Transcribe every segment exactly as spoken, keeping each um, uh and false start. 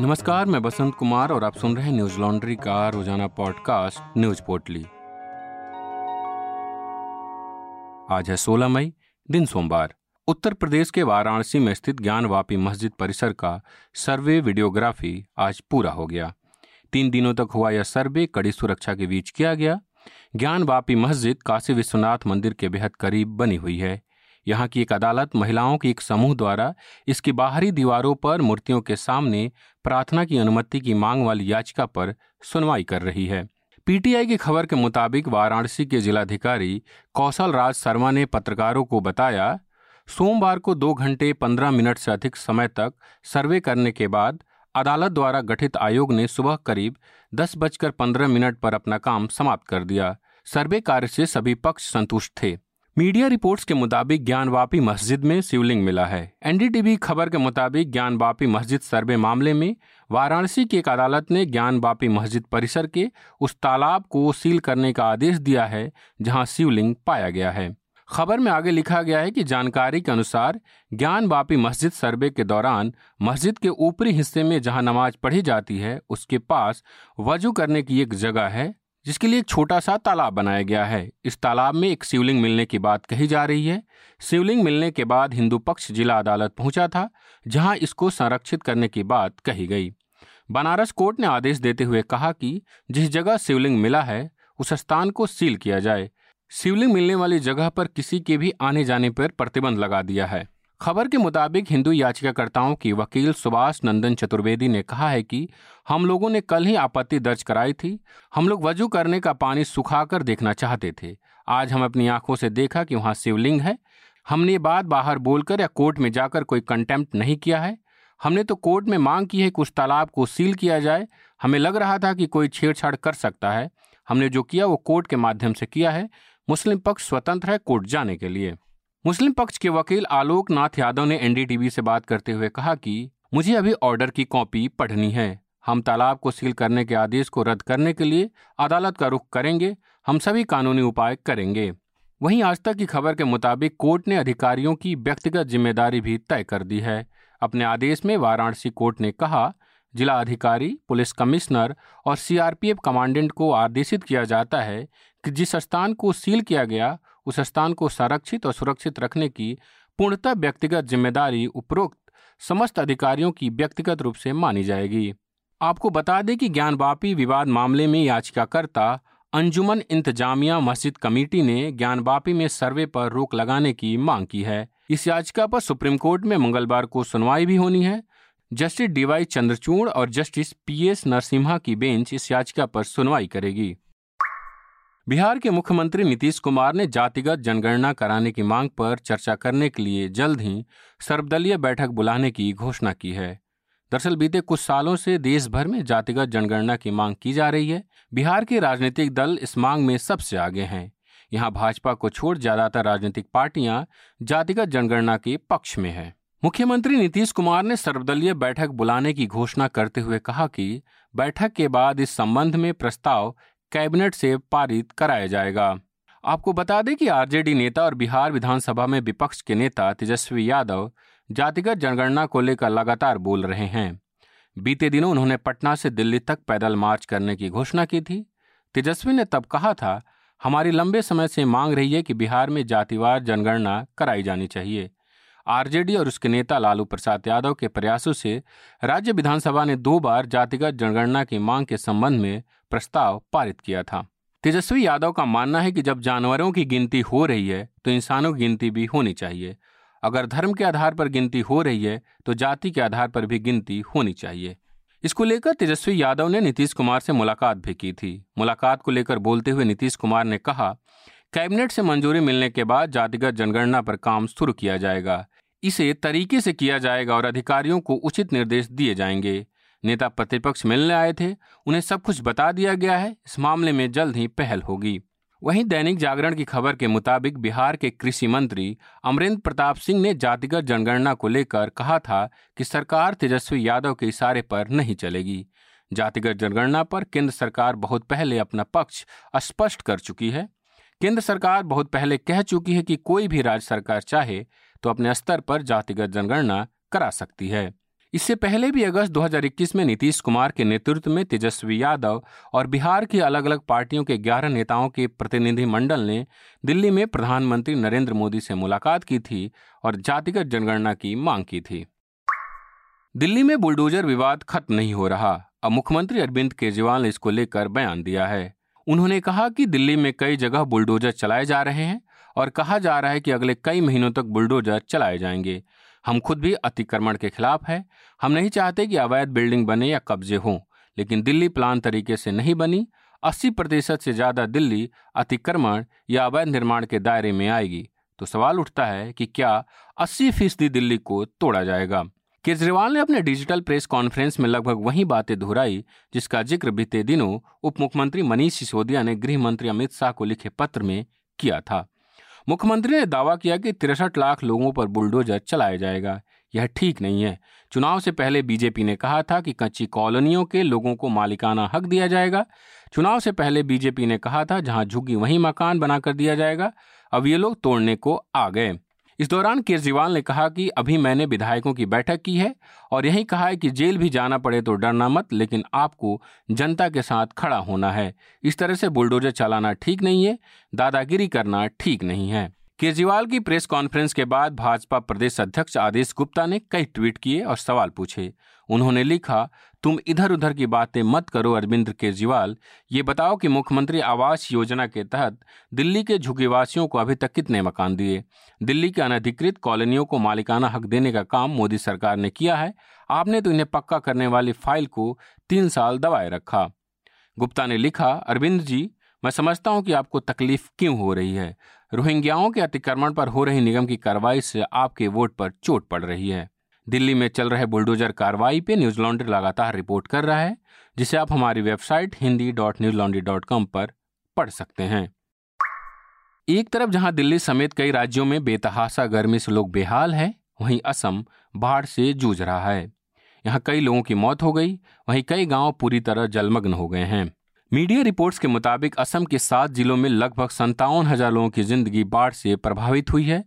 नमस्कार, मैं बसंत कुमार और आप सुन रहे हैं न्यूज़ लॉन्ड्री का रोजाना पॉडकास्ट न्यूज़ पोटली। आज है सोलह मई, दिन सोमवार। उत्तर प्रदेश के वाराणसी में स्थित ज्ञानवापी मस्जिद परिसर का सर्वे वीडियोग्राफी आज पूरा हो गया। तीन दिनों तक हुआ यह सर्वे कड़ी सुरक्षा के बीच किया गया। ज्ञानवापी मस्जिद काशी विश्वनाथ मंदिर के बेहद करीब बनी हुई है। यहाँ की एक अदालत महिलाओं की एक समूह द्वारा इसकी बाहरी दीवारों पर मूर्तियों के सामने प्रार्थना की अनुमति की मांग वाली याचिका पर सुनवाई कर रही है। पीटीआई की खबर के मुताबिक वाराणसी के जिलाधिकारी कौशल राज शर्मा ने पत्रकारों को बताया, सोमवार को दो घंटे पंद्रह मिनट से अधिक समय तक सर्वे करने के बाद अदालत द्वारा गठित आयोग ने सुबह करीब दस बजकर पंद्रह मिनट पर अपना काम समाप्त कर दिया। सर्वे कार्य से सभी पक्ष संतुष्ट थे। मीडिया रिपोर्ट्स के मुताबिक ज्ञानवापी मस्जिद में शिवलिंग मिला है। एनडीटीवी खबर के मुताबिक ज्ञानवापी मस्जिद सर्वे मामले में वाराणसी की एक अदालत ने ज्ञानवापी मस्जिद परिसर के उस तालाब को सील करने का आदेश दिया है जहां शिवलिंग पाया गया है। खबर में आगे लिखा गया है कि जानकारी के अनुसार ज्ञानवापी मस्जिद सर्वे के दौरान मस्जिद के ऊपरी हिस्से में जहाँ नमाज पढ़ी जाती है उसके पास वजू करने की एक जगह है जिसके लिए एक छोटा सा तालाब बनाया गया है। इस तालाब में एक शिवलिंग मिलने की बात कही जा रही है। शिवलिंग मिलने के बाद हिंदू पक्ष जिला अदालत पहुंचा था जहां इसको संरक्षित करने की बात कही गई। बनारस कोर्ट ने आदेश देते हुए कहा कि जिस जगह शिवलिंग मिला है उस स्थान को सील किया जाए। शिवलिंग मिलने वाली जगह पर किसी के भी आने जाने पर प्रतिबंध लगा दिया है। खबर के मुताबिक हिंदू याचिकाकर्ताओं की वकील सुभाष नंदन चतुर्वेदी ने कहा है कि हम लोगों ने कल ही आपत्ति दर्ज कराई थी। हम लोग वजू करने का पानी सुखाकर देखना चाहते थे। आज हम अपनी आंखों से देखा कि वहाँ शिवलिंग है। हमने ये बात बाहर बोलकर या कोर्ट में जाकर कोई कंटेम्प्ट नहीं किया है। हमने तो कोर्ट में मांग की है कि उस तालाब को सील किया जाए। हमें लग रहा था कि कोई छेड़छाड़ कर सकता है। हमने जो किया वो कोर्ट के माध्यम से किया है। मुस्लिम पक्ष स्वतंत्र है कोर्ट जाने के लिए। मुस्लिम पक्ष के वकील आलोक नाथ यादव ने एनडीटीवी से बात करते हुए कहा कि मुझे अभी ऑर्डर की कॉपी पढ़नी है। हम तालाब को सील करने के आदेश को रद्द करने के लिए अदालत का रुख करेंगे। हम सभी कानूनी उपाय करेंगे। वहीं आज तक की खबर के मुताबिक कोर्ट ने अधिकारियों की व्यक्तिगत जिम्मेदारी भी तय कर दी है। अपने आदेश में वाराणसी कोर्ट ने कहा, जिला अधिकारी, पुलिस कमिश्नर और सीआरपीएफ कमांडेंट को आदेशित किया जाता है कि जिस स्थान को सील किया गया उस स्थान को संरक्षित और सुरक्षित रखने की पूर्णतः व्यक्तिगत जिम्मेदारी उपरोक्त समस्त अधिकारियों की व्यक्तिगत रूप से मानी जाएगी। आपको बता दें कि ज्ञानवापी विवाद मामले में याचिकाकर्ता अंजुमन इंतजामिया मस्जिद कमेटी ने ज्ञानवापी में सर्वे पर रोक लगाने की मांग की है। इस याचिका पर सुप्रीम कोर्ट में मंगलवार को सुनवाई भी होनी है। जस्टिस डीवाई चंद्रचूड़ और जस्टिस पीएस नरसिम्हा की बेंच इस याचिका पर सुनवाई करेगी। बिहार के मुख्यमंत्री नीतीश कुमार ने जातिगत जनगणना कराने की मांग पर चर्चा करने के लिए जल्द ही सर्वदलीय बैठक बुलाने की घोषणा की है। दरअसल बीते कुछ सालों से देश भर में जातिगत जनगणना की मांग की जा रही है। बिहार के राजनीतिक दल इस मांग में सबसे आगे हैं। यहाँ भाजपा को छोड़ ज्यादातर राजनीतिक पार्टियां जातिगत जनगणना के पक्ष में हैं। मुख्यमंत्री नीतीश कुमार ने सर्वदलीय बैठक बुलाने की घोषणा करते हुए कहा कि बैठक के बाद इस संबंध में प्रस्ताव कैबिनेट से पारित कराया जाएगा। आपको बता दें कि आरजेडी नेता और बिहार विधानसभा में विपक्ष के नेता तेजस्वी यादव जातिगत जनगणना को लेकर लगातार बोल रहे हैं। बीते दिनों उन्होंने पटना से दिल्ली तक पैदल मार्च करने की घोषणा की थी। तेजस्वी ने तब कहा था, हमारी लंबे समय से मांग रही है कि बिहार में जातिवार जनगणना कराई जानी चाहिए। आरजेडी और उसके नेता लालू प्रसाद यादव के प्रयासों से राज्य विधानसभा ने दो बार जातिगत जनगणना की मांग के संबंध में प्रस्ताव पारित किया था। तेजस्वी यादव का मानना है कि जब जानवरों की गिनती हो रही है तो इंसानों की गिनती भी होनी चाहिए। अगर धर्म के आधार पर गिनती हो रही है तो जाति के आधार पर भी गिनती होनी चाहिए। इसको लेकर तेजस्वी यादव ने नीतीश कुमार से मुलाकात भी की थी। मुलाकात को लेकर बोलते हुए नीतीश कुमार ने कहा, कैबिनेट से मंजूरी मिलने के बाद जातिगत जनगणना पर काम शुरू किया जाएगा। इसे तरीके से किया जाएगा और अधिकारियों को उचित निर्देश दिए जाएंगे। नेता प्रतिपक्ष मिलने आए थे, उन्हें सब कुछ बता दिया गया है। इस मामले में जल्द ही पहल होगी। वहीं दैनिक जागरण की खबर के मुताबिक बिहार के कृषि मंत्री अमरेंद्र प्रताप सिंह ने जातिगत जनगणना को लेकर कहा था कि सरकार तेजस्वी यादव के इशारे पर नहीं चलेगी। जातिगत जनगणना पर केंद्र सरकार बहुत पहले अपना पक्ष स्पष्ट कर चुकी है। केंद्र सरकार बहुत पहले कह चुकी है कि कोई भी राज्य सरकार चाहे तो अपने स्तर पर जातिगत जनगणना करा सकती है। इससे पहले भी अगस्त दो हज़ार इक्कीस में नीतीश कुमार के नेतृत्व में तेजस्वी यादव और बिहार की अलग अलग पार्टियों के ग्यारह नेताओं के प्रतिनिधिमंडल ने दिल्ली में प्रधानमंत्री नरेंद्र मोदी से मुलाकात की थी और जातिगत जनगणना की मांग की थी। दिल्ली में बुलडोजर विवाद खत्म नहीं हो रहा। अब मुख्यमंत्री अरविंद केजरीवाल ने इसको लेकर बयान दिया है। उन्होंने कहा कि दिल्ली में कई जगह बुलडोजर चलाए जा रहे हैं और कहा जा रहा है कि अगले कई महीनों तक बुलडोजर चलाए जाएंगे। हम खुद भी अतिक्रमण के खिलाफ हैं। हम नहीं चाहते कि अवैध बिल्डिंग बने या कब्जे हों, लेकिन दिल्ली प्लान तरीके से नहीं बनी। अस्सी प्रतिशत से ज़्यादा दिल्ली अतिक्रमण या अवैध निर्माण के दायरे में आएगी। तो सवाल उठता है कि क्या अस्सी फीसदी दिल्ली को तोड़ा जाएगा। केजरीवाल ने अपने डिजिटल प्रेस कॉन्फ्रेंस में लगभग वही बातें दोहराई जिसका जिक्र बीते दिनों उप मुख्यमंत्री मनीष सिसोदिया ने गृह मंत्री अमित शाह को लिखे पत्र में किया था। मुख्यमंत्री ने दावा किया कि तिरसठ लाख लोगों पर बुलडोजर चलाया जाएगा। यह ठीक नहीं है। चुनाव से पहले बीजेपी ने कहा था कि कच्ची कॉलोनियों के लोगों को मालिकाना हक दिया जाएगा। चुनाव से पहले बीजेपी ने कहा था जहां झुग्गी वहीं मकान बनाकर दिया जाएगा। अब ये लोग तोड़ने को आ गए। इस दौरान केजरीवाल ने कहा कि अभी मैंने विधायकों की बैठक की है और यही कहा है कि जेल भी जाना पड़े तो डरना मत, लेकिन आपको जनता के साथ खड़ा होना है। इस तरह से बुलडोजर चलाना ठीक नहीं है, दादागिरी करना ठीक नहीं है। केजरीवाल की प्रेस कॉन्फ्रेंस के बाद भाजपा प्रदेश अध्यक्ष आदेश गुप्ता ने कई ट्वीट किए और सवाल पूछे। उन्होंने लिखा, तुम इधर उधर की बातें मत करो अरविंद केजरीवाल, ये बताओ कि मुख्यमंत्री आवास योजना के तहत दिल्ली के झुग्गीवासियों को अभी तक कितने मकान दिए। दिल्ली के अनधिकृत कॉलोनियों को मालिकाना हक देने का काम मोदी सरकार ने किया है। आपने तो इन्हें पक्का करने वाली फाइल को तीन साल दबाए रखा। गुप्ता ने लिखा, अरविंद जी, मैं समझता हूं कि आपको तकलीफ क्यों हो रही है। रोहिंग्याओं के अतिक्रमण पर हो रही निगम की कार्रवाई से आपके वोट पर चोट पड़ रही है। दिल्ली में चल रहे बुलडोजर कार्रवाई पे न्यूज़ लॉन्ड्री लगातार रिपोर्ट कर रहा है, जिसे आप हमारी website Hindi dot news laundry dot com पर पढ़ सकते हैं। एक तरफ जहां दिल्ली समेत कई राज्यों में बेतहाशा गर्मी से लोग बेहाल हैं, वहीं असम बाढ़ से जूझ रहा है। यहाँ कई लोगों की मौत हो गई, वहीं कई गाँव पूरी तरह जलमग्न हो गए हैं। मीडिया रिपोर्ट्स के मुताबिक असम के सात जिलों में लगभग संतावन हजार लोगों की जिंदगी बाढ़ से प्रभावित हुई है।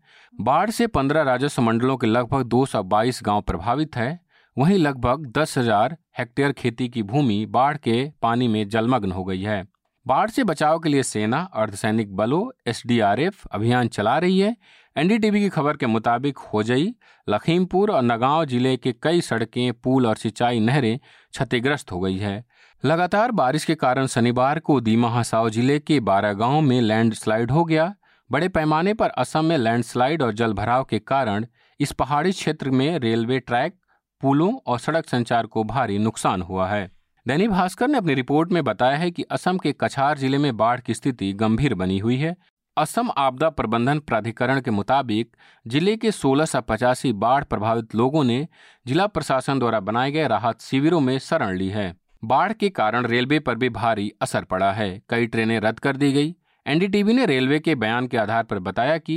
बाढ़ से पंद्रह राजस्व मंडलों के लगभग दो सौ बाईस गाँव प्रभावित है। वहीं लगभग दस हजार हेक्टेयर खेती की भूमि बाढ़ के पानी में जलमग्न हो गई है। बाढ़ से बचाव के लिए सेना, अर्धसैनिक बलों, एस डी आर एफ अभियान चला रही है। एन डी टी वी की खबर के मुताबिक होजई, लखीमपुर और नगांव जिले के कई सड़कें, पुल और सिंचाई नहरें क्षतिग्रस्त हो गई है। लगातार बारिश के कारण शनिवार को दीमा हसाओ जिले के बारह गांवों में लैंडस्लाइड हो गया। बड़े पैमाने पर असम में लैंडस्लाइड और जलभराव के कारण इस पहाड़ी क्षेत्र में रेलवे ट्रैक, पुलों और सड़क संचार को भारी नुकसान हुआ है। दैनिक भास्कर ने अपनी रिपोर्ट में बताया है कि असम के कछार जिले में बाढ़ की स्थिति गंभीर बनी हुई है। असम आपदा प्रबंधन प्राधिकरण के मुताबिक जिले के सोलह सौ पचासी बाढ़ प्रभावित लोगों ने जिला प्रशासन द्वारा बनाए गए राहत शिविरों में शरण ली है। बाढ़ के कारण रेलवे पर भी भारी असर पड़ा है। कई ट्रेनें रद्द कर दी गई। एन डी टी वी ने रेलवे के बयान के आधार पर बताया कि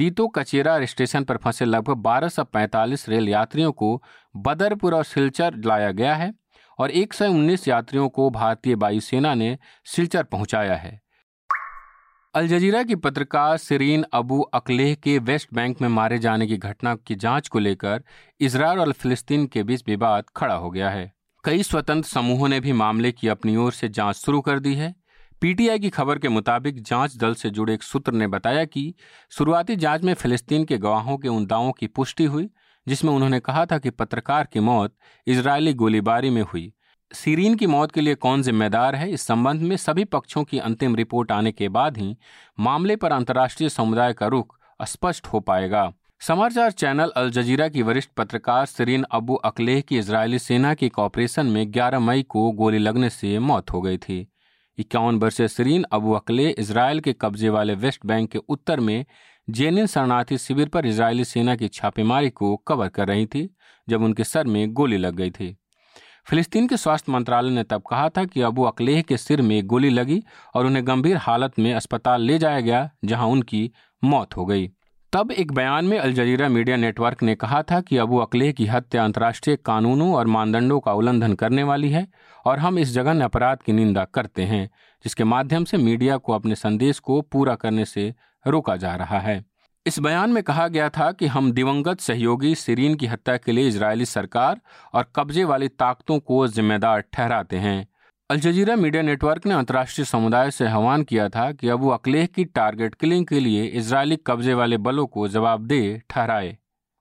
दीतोकचेरा स्टेशन पर फंसे लगभग बारह सौ पैंतालीस रेल यात्रियों को बदरपुर और सिल्चर लाया गया है और एक सौ उन्नीस यात्रियों को भारतीय वायुसेना ने सिल्चर पहुंचाया है। अलजजीरा की पत्रकार शिरीन अबू अकलेह के वेस्ट बैंक में मारे जाने की घटना की जाँच को लेकर इसराइल और फिलिस्तीन के बीच विवाद खड़ा हो गया है। कई स्वतंत्र समूहों ने भी मामले की अपनी ओर से जांच शुरू कर दी है। पी टी आई की खबर के मुताबिक जांच दल से जुड़े एक सूत्र ने बताया कि शुरुआती जांच में फिलिस्तीन के गवाहों के उन दावों की पुष्टि हुई जिसमें उन्होंने कहा था कि पत्रकार की मौत इजरायली गोलीबारी में हुई। सीरीन की मौत के लिए कौन जिम्मेदार है, इस संबंध में सभी पक्षों की अंतिम रिपोर्ट आने के बाद ही मामले पर अंतर्राष्ट्रीय समुदाय का रुख स्पष्ट हो पाएगा। समाचार चैनल अल जजीरा की वरिष्ठ पत्रकार शिरीन अबू अकलेह की इजरायली सेना के एक ऑपरेशन में ग्यारह मई को गोली लगने से मौत हो गई थी। इक्यावन वर्षीय शिरीन अबू अकलेह इजरायल के कब्जे वाले वेस्ट बैंक के उत्तर में जेनिन शरणार्थी शिविर पर इजरायली सेना की छापेमारी को कवर कर रही थी जब उनके सर में गोली लग गई थी। फिलिस्तीन के स्वास्थ्य मंत्रालय ने तब कहा था कि अबू अकलेह के सिर में गोली लगी और उन्हें गंभीर हालत में अस्पताल ले जाया गया जहाँ उनकी मौत हो गई। तब एक बयान में अल जजीरा मीडिया नेटवर्क ने कहा था कि अबू अकलेह की हत्या अंतर्राष्ट्रीय कानूनों और मानदंडों का उल्लंघन करने वाली है और हम इस जघन्य अपराध की निंदा करते हैं जिसके माध्यम से मीडिया को अपने संदेश को पूरा करने से रोका जा रहा है। इस बयान में कहा गया था कि हम दिवंगत सहयोगी शिरीन की हत्या के लिए इजरायली सरकार और कब्जे वाली ताकतों को जिम्मेदार ठहराते हैं। अलजजीरा मीडिया नेटवर्क ने अंतर्राष्ट्रीय समुदाय से आह्वान किया था कि अबू अकलेह की टारगेट किलिंग के लिए इजरायली कब्जे वाले बलों को जवाबदेह ठहराए।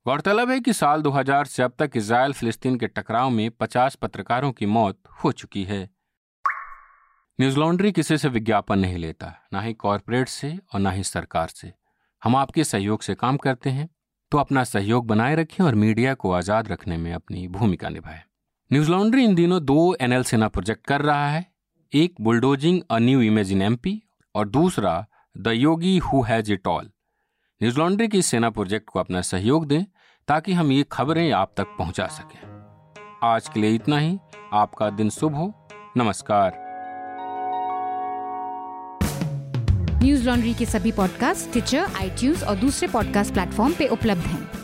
गौरतलब है कि साल दो हज़ार से अब तक इजरायल फिलिस्तीन के टकराव में पचास पत्रकारों की मौत हो चुकी है। न्यूज़ लॉन्ड्री किसी से विज्ञापन नहीं लेता, ना ही कॉरपोरेट से और ना ही सरकार से। हम आपके सहयोग से काम करते हैं, तो अपना सहयोग बनाए रखें और मीडिया को आज़ाद रखने में अपनी भूमिका निभाएं। न्यूज़ लॉन्ड्री इन दिनों दो एनएल सेना प्रोजेक्ट कर रहा है, एक bulldozing a new image in MP और दूसरा the Yogi who has it all. Newslaundry की सेना प्रोजेक्ट को अपना सहयोग दें ताकि हम ये खबरें आप तक पहुंचा सकें। आज के लिए इतना ही। आपका दिन शुभ हो। नमस्कार। न्यूज़ लॉन्ड्री के सभी पॉडकास्ट स्टिचर, आईट्यून्स और दूसरे पॉडकास्ट प्लेटफॉर्म पे उपलब्ध हैं।